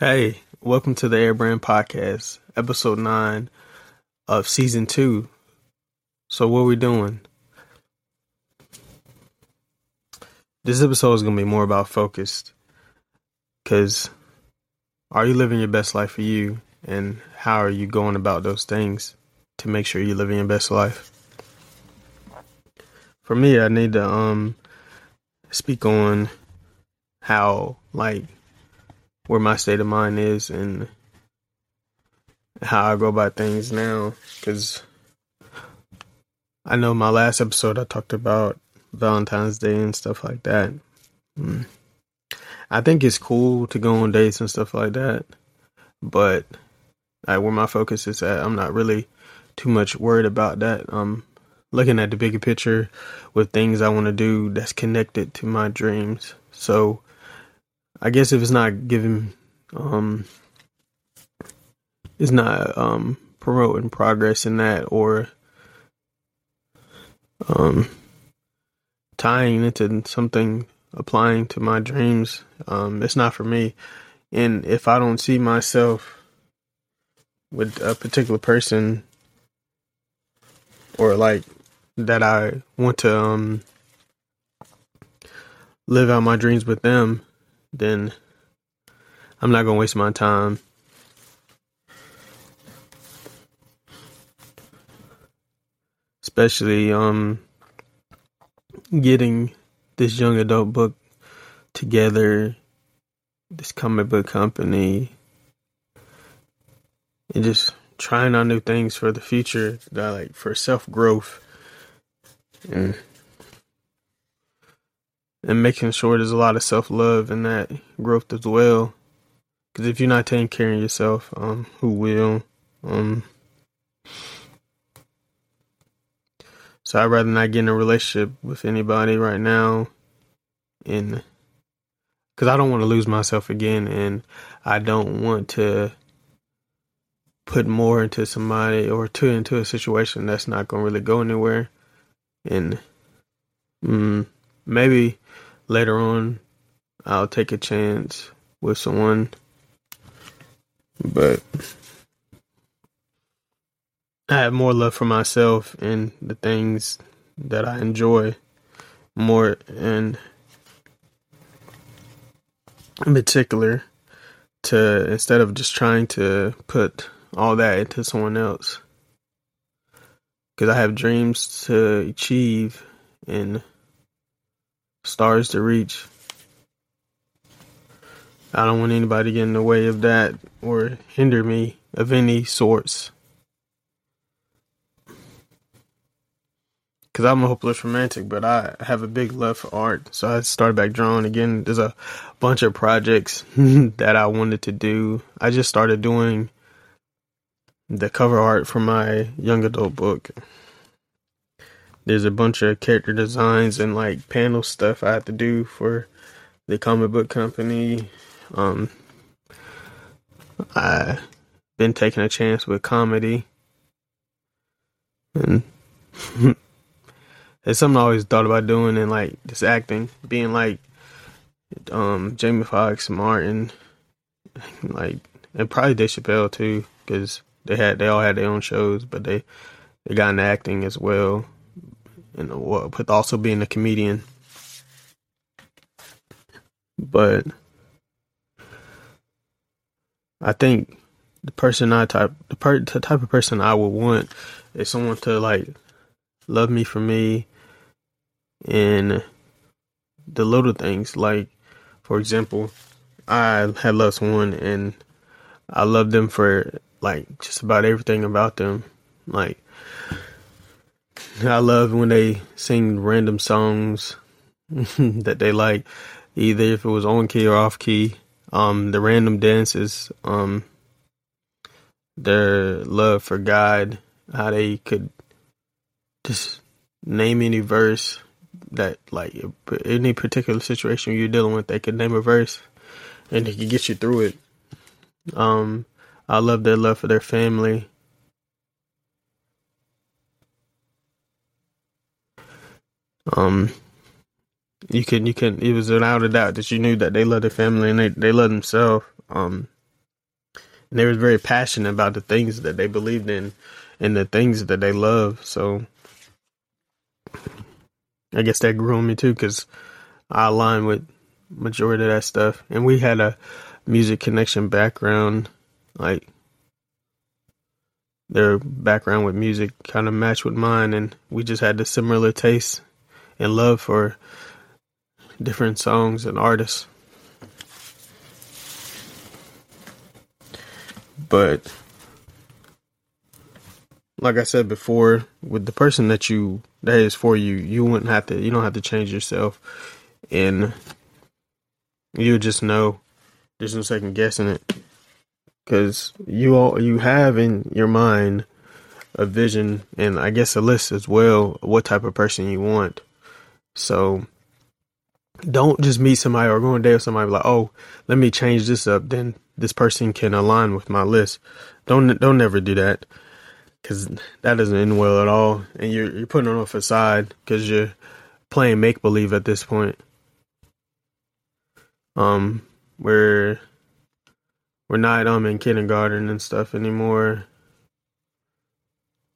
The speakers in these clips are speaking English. Hey, welcome to the Airbrand Podcast, episode 9 of season 2. So what are we doing? This episode is going to be more about focused. Because are you living your best life for you? And how are you going about those things to make sure you're living your best life? For me, I need to speak on how, where my state of mind is and how I go about things now. Because I know my last episode I talked about Valentine's Day and stuff like that. I think it's cool to go on dates and stuff like that. But where my focus is at, I'm not really too much worried about that. I'm looking at the bigger picture with things I want to do that's connected to my dreams. So I guess if it's not giving, it's not promoting progress in that or tying into something, applying to my dreams, it's not for me. And if I don't see myself with a particular person or that I want to live out my dreams with them, then I'm not going to waste my time. Especially getting this young adult book together, this comic book company, and just trying out new things for the future, for self-growth and making sure there's a lot of self-love in that growth as well. Because if you're not taking care of yourself, who will? So I'd rather not get in a relationship with anybody right now. And because I don't want to lose myself again. And I don't want to put more into somebody or into a situation that's not going to really go anywhere. And maybe later on, I'll take a chance with someone. But I have more love for myself and the things that I enjoy more, and in particular, to instead of just trying to put all that into someone else. Because I have dreams to achieve and stars to reach. I don't want anybody to get in the way of that or hinder me of any sorts. Because I'm a hopeless romantic, but I have a big love for art. So I started back drawing again. There's a bunch of projects that I wanted to do. I just started doing the cover art for my young adult book. There's a bunch of character designs and panel stuff I have to do for the comic book company. I've been taking a chance with comedy. And it's something I always thought about doing, and just acting, being Jamie Foxx, Martin, and probably Dave Chappelle too, because they all had their own shows, but they got into acting as well. And with also being a comedian. But I think the type of person I would want is someone to love me for me and the little things. For example, I had loved someone and I loved them for just about everything about them. I love when they sing random songs that they like, either if it was on key or off key. The random dances, their love for God, how they could just name any verse that, any particular situation you're dealing with, they could name a verse and they could get you through it. I love their love for their family. It was without a doubt that you knew that they love their family and they love themselves. They were very passionate about the things that they believed in and the things that they love. So I guess that grew on me too, because I align with majority of that stuff. And we had a music connection background, like their background with music kind of matched with mine. And we just had the similar taste and love for different songs and artists. But like I said before, with the person that is for you, you don't have to change yourself, and you just know there's no second guessing it, because you have in your mind a vision, and I guess a list as well, what type of person you want. So don't just meet somebody or go on a date with somebody like, oh, let me change this up, then this person can align with my list. Don't ever do that, because that doesn't end well at all. And you're putting on a facade, because you're playing make-believe at this point. We're not in kindergarten and stuff anymore.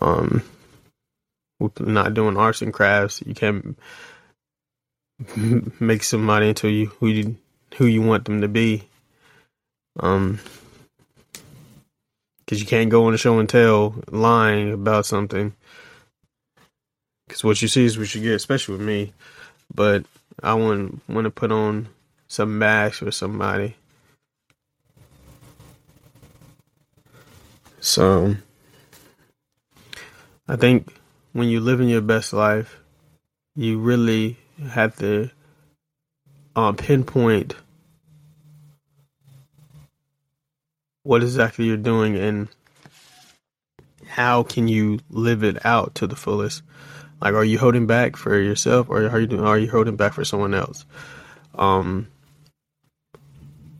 We're not doing arts and crafts. You can't make somebody into who you want them to be. Because you can't go on a show and tell lying about something. Because what you see is what you get, especially with me. But I wouldn't want to put on some mask for somebody. So I think when you're living your best life, you really have to pinpoint what exactly you're doing and how can you live it out to the fullest. Like, are you holding back for yourself, or are you holding back for someone else?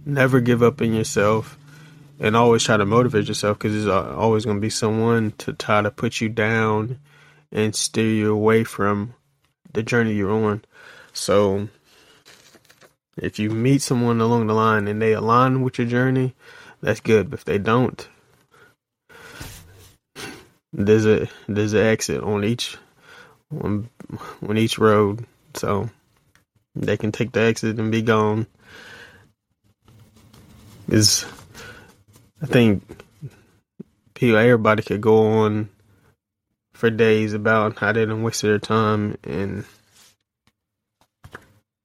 Never give up in yourself, and always try to motivate yourself, because there's always going to be someone to try to put you down and steer you away from the journey you're on. So if you meet someone along the line and they align with your journey, that's good. But if they don't, there's an exit on each road, so they can take the exit and be gone. I think everybody could go on for days about how they done wasted their time and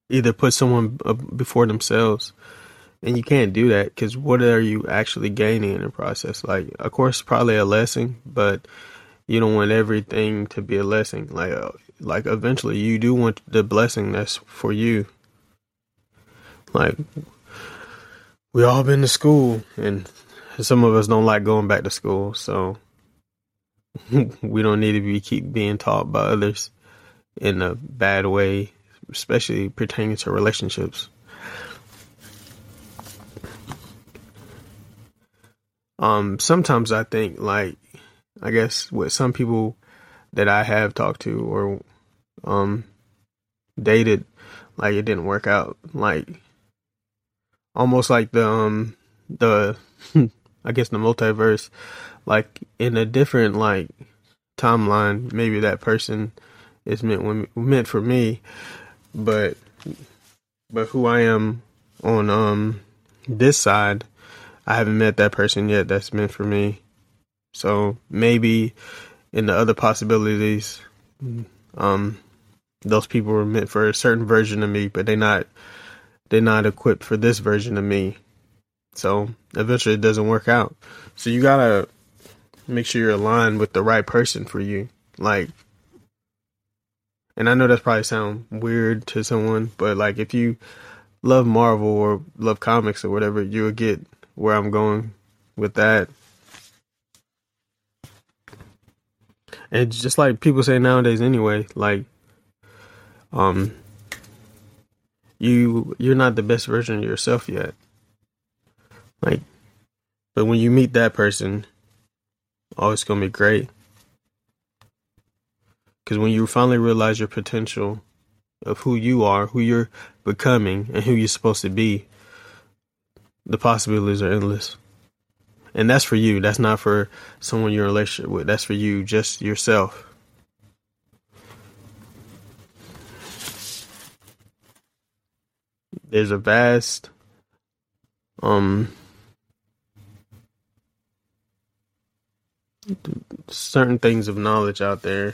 either put someone before themselves. And you can't do that, because what are you actually gaining in the process? Like, of course, probably a lesson, but you don't want everything to be a lesson. Like eventually, you do want the blessing that's for you. Like, we all been to school, and some of us don't like going back to school, so we don't need to keep being taught by others in a bad way, especially pertaining to relationships. Sometimes I think, like, I guess with some people that I have talked to or dated, like, it didn't work out. Like, almost like the I guess the multiverse, like in a different like timeline, maybe that person is meant for me, but who I am on this side, I haven't met that person yet that's meant for me. So maybe in the other possibilities, those people were meant for a certain version of me, but they're not equipped for this version of me. So eventually it doesn't work out. So you gotta make sure you're aligned with the right person for you. Like, and I know that's probably sound weird to someone, but like if you love Marvel or love comics or whatever, you'll get where I'm going with that. And just like people say nowadays anyway, like, you're not the best version of yourself yet. Like, but when you meet that person, oh, it's going to be great. Because when you finally realize your potential of who you are, who you're becoming, and who you're supposed to be, the possibilities are endless. And that's for you. That's not for someone you're in a relationship with. That's for you, just yourself. There's a vast certain things of knowledge out there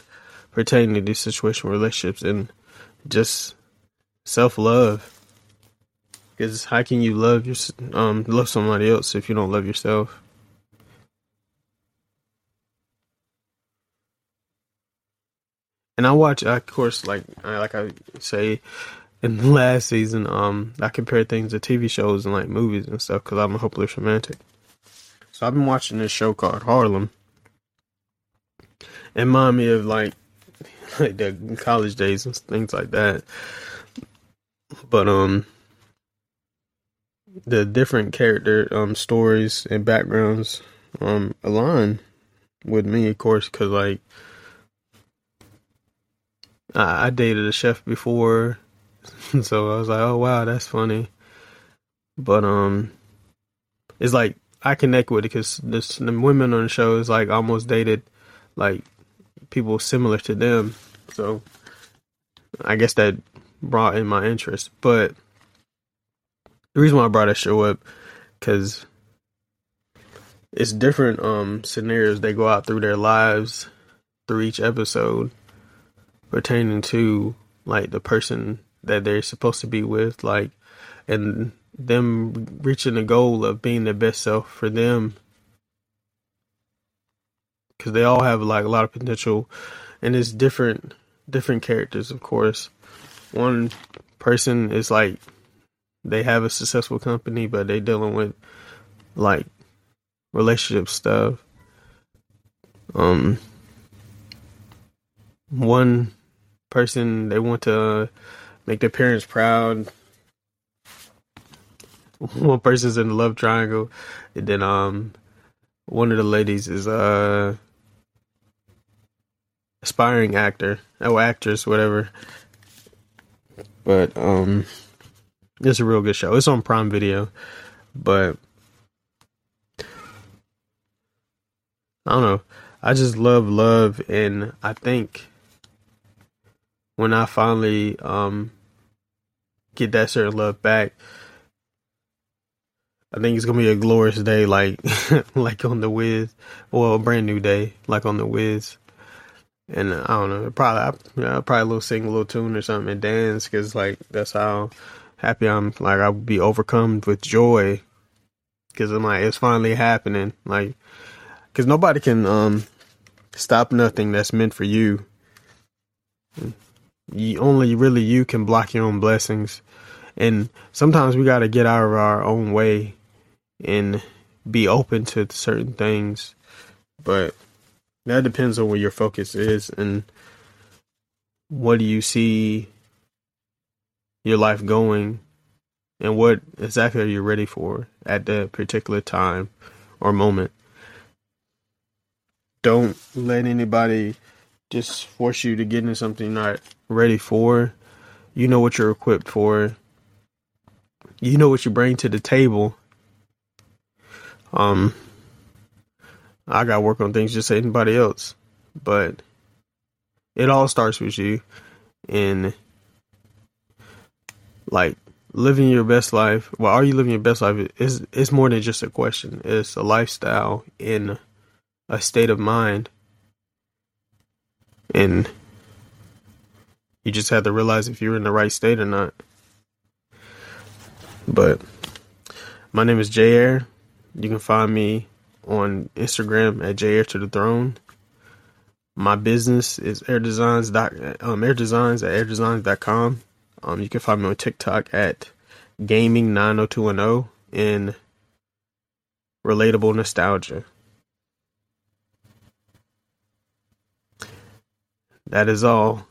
pertaining to these situational relationships and just self-love. Because how can you love your love somebody else if you don't love yourself? And I watch, of course, like I say in the last season, I compare things to TV shows and like movies and stuff because I'm a hopeless romantic. So I've been watching this show called Harlem. It reminds me of like the college days and things like that. But the different character stories and backgrounds align with me, of course, because like I dated a chef before. So I was like, oh, wow, that's funny. But it's like I connect with it because the women on the show is like almost dated like people similar to them. So I guess that brought in my interest. But the reason why I brought that show up because it's different scenarios they go out through their lives through each episode pertaining to like the person that they're supposed to be with, like, and them reaching the goal of being their best self for them. Because they all have like a lot of potential, and it's different characters, of course. One person is like, they have a successful company, but they dealing with like relationship stuff. One person, they want to make their parents proud. One person's in the love triangle, and then one of the ladies is aspiring actor or actress, whatever. But it's a real good show. It's on Prime Video, but I don't know. I just love, and I think when I finally get that certain love back, I think it's gonna be a glorious day, like like on The Wiz, well, a brand new day, like on The Wiz. And I don't know, I'll probably sing a little tune or something and dance, because like that's how happy I'm. Like I'll be overcome with joy, because I'm like, it's finally happening. Like, because nobody can stop nothing that's meant for you. You can block your own blessings. And sometimes we got to get out of our own way and be open to certain things. But that depends on where your focus is and what do you see your life going and what exactly are you ready for at that particular time or moment. Don't let anybody just force you to get into something you're not ready for. You know what you're equipped for. You know what you bring to the table. I got to work on things just like anybody else, but it all starts with you and like living your best life. Well, are you living your best life? It's more than just a question. It's a lifestyle in a state of mind. And you just have to realize if you're in the right state or not. But my name is Jay Air. You can find me on Instagram at Jay Air to the Throne. My business is airdesigns at airdesigns.com. You can find me on TikTok at gaming90210 and relatable nostalgia. That is all.